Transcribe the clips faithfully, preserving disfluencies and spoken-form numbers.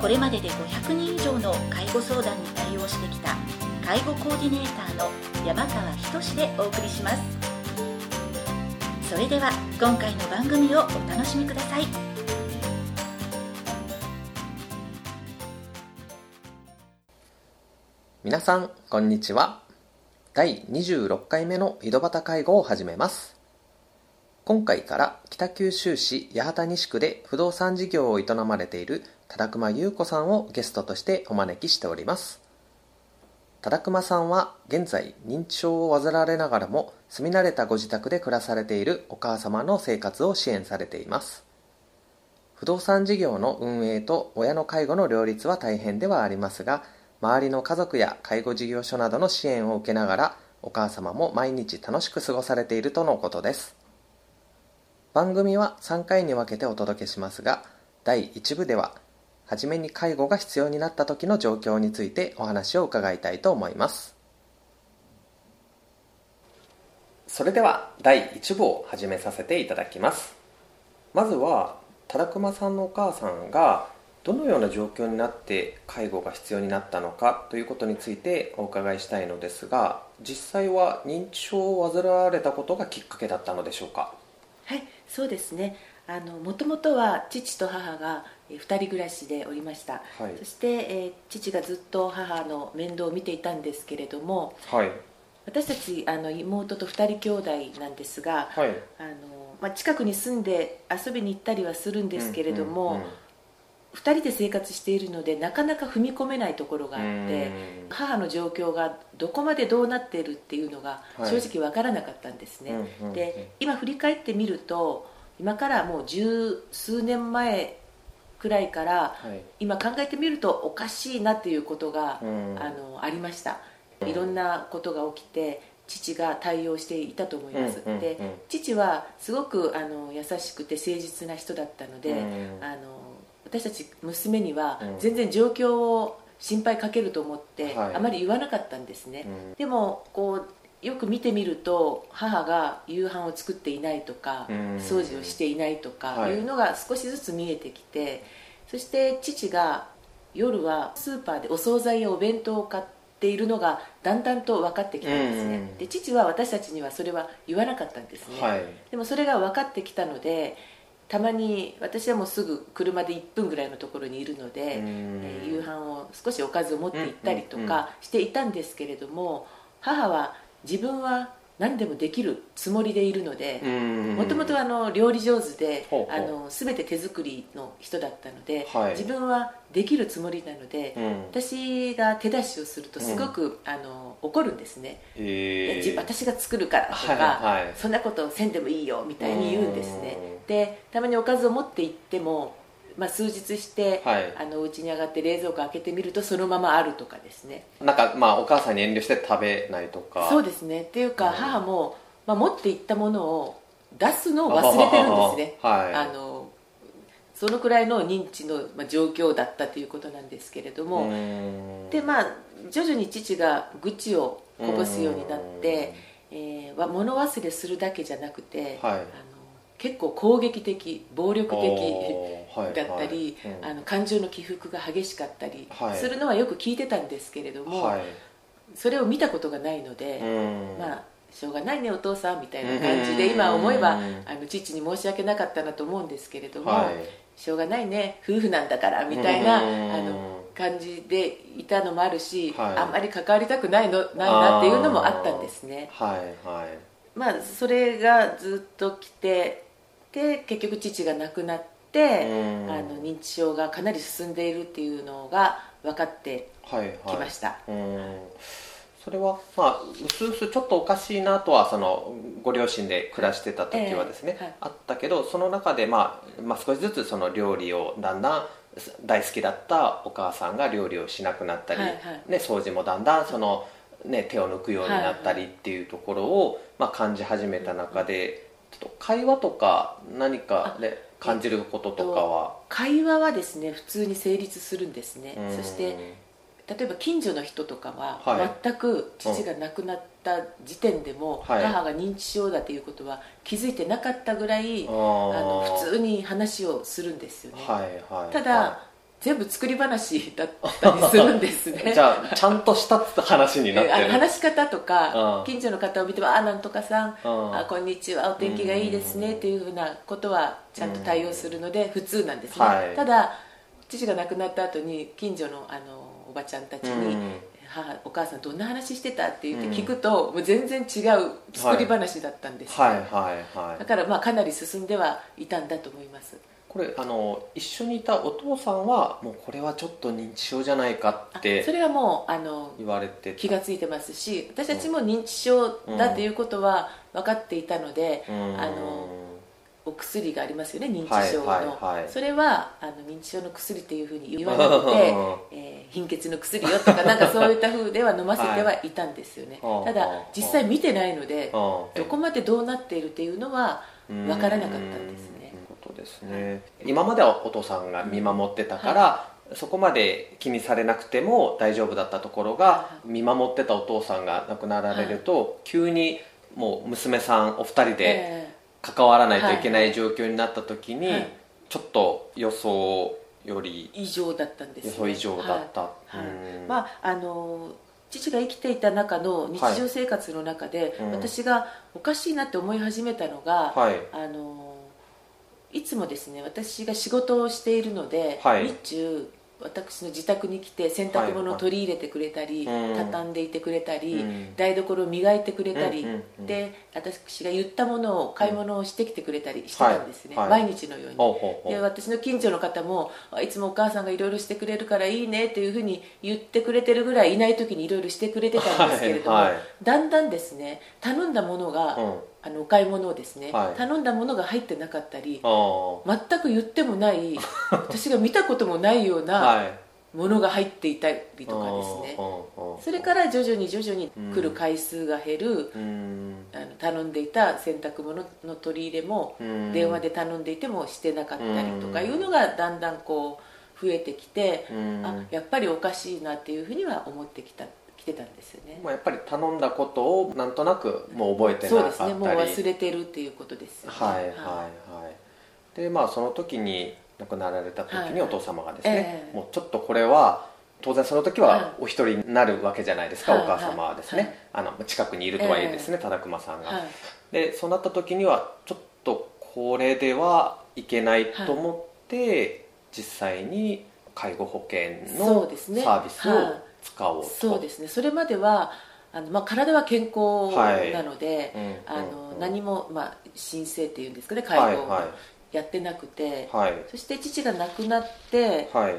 これまででごひゃくにん以上の介護相談に対応してきた介護コーディネーターの山川仁でお送りします。それでは今回の番組をお楽しみください。皆さんこんにちは。だいにじゅうろっかいめの井戸端介護を始めます。今回から北九州市八幡西区で不動産事業を営まれている忠熊優子さんをゲストとしてお招きしております。忠熊さんは現在認知症を患われながらも住み慣れたご自宅で暮らされているお母様の生活を支援されています。不動産事業の運営と親の介護の両立は大変ではありますが、周りの家族や介護事業所などの支援を受けながらお母様も毎日楽しく過ごされているとのことです。番組はさんかいに分けてお届けしますが、だいいち部でははじめに介護が必要になった時の状況についてお話を伺いたいと思います。それではだいいち部を始めさせていただきます。まずは忠熊さんのお母さんがどのような状況になって介護が必要になったのかということについてお伺いしたいのですが、実際は認知症を患われたことがきっかけだったのでしょうか？はい、そうですね。あのもともとは父と母がふたり暮らしでおりました、はい、そして、えー、父がずっと母の面倒を見ていたんですけれども、はい、私たちあの妹とふたり兄弟なんですが、はい、あのまあ、近くに住んで遊びに行ったりはするんですけれども、うんうんうん、ふたりで生活しているのでなかなか踏み込めないところがあって、母の状況がどこまでどうなっているっていうのが正直わからなかったんですね、はい、うんうんうん、で今振り返ってみると今からもう十数年前くらいから、はい、今考えてみるとおかしいなっていうことが、うん、あのありました。いろんなことが起きて父が対応していたと思います、うんうんうん、で父はすごくあの優しくて誠実な人だったので、うんうん、あの私たち娘には全然状況を心配かけると思ってあまり言わなかったんですね、うん、でもこうよく見てみると母が夕飯を作っていないとか、うん、掃除をしていないとかいうのが少しずつ見えてきて、はい、そして父が夜はスーパーでお惣菜やお弁当を買っているのがだんだんと分かってきたんですね、うん、で父は私たちにはそれは言わなかったんですね、はい、でもそれが分かってきたのでたまに私はもうすぐ車でいっぷんぐらいのところにいるので、えー、夕飯を少しおかずを持って行ったりとかしていたんですけれども、うんうんうん、母は自分は何でもできるつもりでいるので、もともとあの料理上手でほうほうあの全て手作りの人だったので、はい、自分はできるつもりなので、うん、私が手出しをするとすごく、うん、あの怒るんですね、えー、私が作るからとか、はいはい、そんなことせんでもいいよみたいに言うんですね。でたまにおかずを持って行っても、まあ、数日して、はい、あの家に上がって冷蔵庫開けてみるとそのままあるとかですね。なんか、まあ、お母さんに遠慮して食べないとか。そうですね。っていうか、うん、母も、まあ、持って行ったものを出すのを忘れてるんですね。はい、あのそのくらいの認知の、まあ、状況だったということなんですけれども、で、まあ、徐々に父が愚痴をこぼすようになって、えー、物忘れするだけじゃなくて、はい、あの結構攻撃的、暴力的だったり、はいはい、うん、あの感情の起伏が激しかったりするのはよく聞いてたんですけれども、はい、それを見たことがないので、うん、まあしょうがないねお父さんみたいな感じで、うん、今思えば、うん、あの父に申し訳なかったなと思うんですけれども、はい、しょうがないね夫婦なんだからみたいな、うん、あの感じでいたのもあるし、はい、あんまり関わりたくないのないなっていうのもあったんですね、はいはい、まあ、それがずっと来てで結局父が亡くなって、うん、あの認知症がかなり進んでいるっていうのが分かってきました、はいはい、うん、それはまあうすうすちょっとおかしいなとはそのご両親で暮らしてた時はですね、えーはい、あったけどその中で、まあまあ、少しずつその料理をだんだん大好きだったお母さんが料理をしなくなったり、はいはいね、掃除もだんだんその、ね、手を抜くようになったりっていうところを、まあ、感じ始めた中で、ちょっと会話とか何かで感じることとかは、えっと、会話はですね普通に成立するんですね。そして例えば近所の人とかは全く父が亡くなった時点でも母が認知症だということは気づいてなかったぐらい、あの普通に話をするんですよね、はいはいはい、ただ全部作り話だったりするんですねじゃあちゃんとした話になってる話し方とか近所の方を見ても「ああなんとかさんあこんにちはお天気がいいですね」っていうふうなことはちゃんと対応するので普通なんですね、はい、ただ父が亡くなった後に近所のあのおばちゃんたちに、うん、母お母さんどんな話してたって言って聞くと、うん、もう全然違う作り話だったんです、はいはいはいはい、だからまあかなり進んではいたんだと思います。これあの一緒にいたお父さんはもうこれはちょっと認知症じゃないかってそれはもうあの言われて気がついてますし、私たちも認知症だということは分かっていたので、うん、あのお薬がありますよね認知症の、はいはいはい、それはあの認知症の薬というふうに言わなくて、えー、貧血の薬よとかなんかそういったふうでは飲ませてはいたんですよね、はい、ただ実際見てないのでどこまでどうなっているというのは分からなかったんですね。ことですね、はい、今まではお父さんが見守ってたから、はい、そこまで気にされなくても大丈夫だったところが見守ってたお父さんが亡くなられると、はい、急にもう娘さんお二人で、えー関わらないといけない状況になった時に、はいはい、ちょっと予想より異常だったんですよ、ね、予想異常だった、はいはいうんまあ、あの父が生きていた中の日常生活の中で、はいうん、私がおかしいなって思い始めたのが、はい、あのいつもですね私が仕事をしているので、はい、日中私の自宅に来て洗濯物を取り入れてくれたり、はい、畳んでいてくれたり、うん、台所を磨いてくれたり、うんうんうん、で私が言ったものを買い物をしてきてくれたりしてたんですね、はい、毎日のように、はい、で私の近所の方もいつもお母さんがいろいろしてくれるからいいねっていうふうに言ってくれてるぐらいいない時にいろいろしてくれてたんですけれども、はいはい、だんだんですね頼んだものが、うんあのお買い物をですね、はい、頼んだものが入ってなかったり全く言ってもない私が見たこともないようなものが入っていたりとかですねそれから徐々に徐々に来る回数が減る、うん、あの頼んでいた洗濯物の取り入れも電話で頼んでいてもしてなかったりとかいうのがだんだんこう増えてきてあやっぱりおかしいなっていうふうには思ってきた来てたんですよね。もうやっぱり頼んだことをなんとなくもう覚えてなかったり、うん、そうですねもう忘れてるっていうことですよね。はいはいはいでまあその時に亡くなられた時にお父様がですね、はいえー、もうちょっとこれは当然その時はお一人になるわけじゃないですか、はい、お母様はですね、はいはい、あの近くにいるとはいえですね、えー、忠熊さんが、はい、でそうなった時にはちょっとこれではいけないと思って、はい、実際に介護保険のサービスを使おうと。そうですねそれまではあの、まあ、体は健康なので、はいうんうんうん、あの何も、まあ、申請っていうんですかね介護をやってなくて、はいはい、そして父が亡くなって、はい、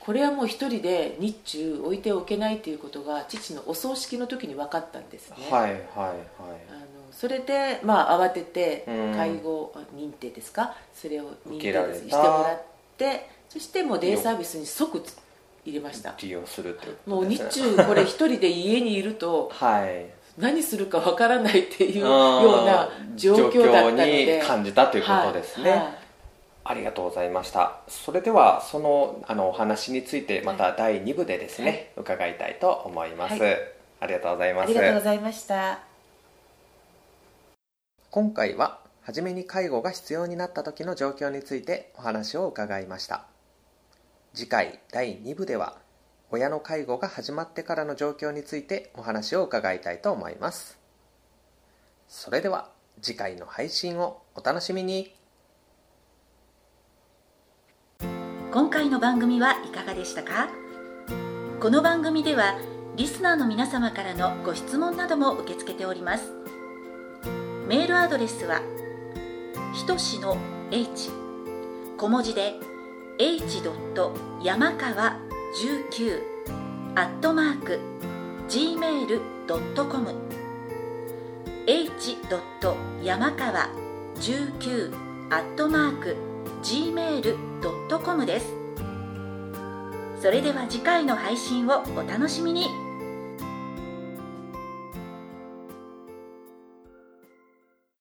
これはもう一人で日中置いておけないということが父のお葬式の時に分かったんですね、はいはいはい、あのそれで、まあ、慌てて介護認定ですか、うん、それを認定してもらってそしてもうデイサービスに即入れました。利用するってことですね。もう日中これ一人で家にいると何するかわからないっていうような状況だったので状況に感じたということですね、はいはい、ありがとうございました。それではそのあのお話についてまただいに部でですね、はい、伺いたいと思います、はい、ありがとうございます。ありがとうございました。今回は初めに介護が必要になった時の状況についてお話を伺いました。次回だいに部では親の介護が始まってからの状況についてお話を伺いたいと思います。それでは次回の配信をお楽しみに。今回の番組はいかがでしたか？この番組ではリスナーの皆様からのご質問なども受け付けております。メールアドレスはひとしの h 小文字でエイチ やまかわ じゅうきゅう アットマーク ジーメール ドット コム エイチ やまかわ じゅうきゅう アットマーク ジーメール ドット コム です。それでは次回の配信をお楽しみに。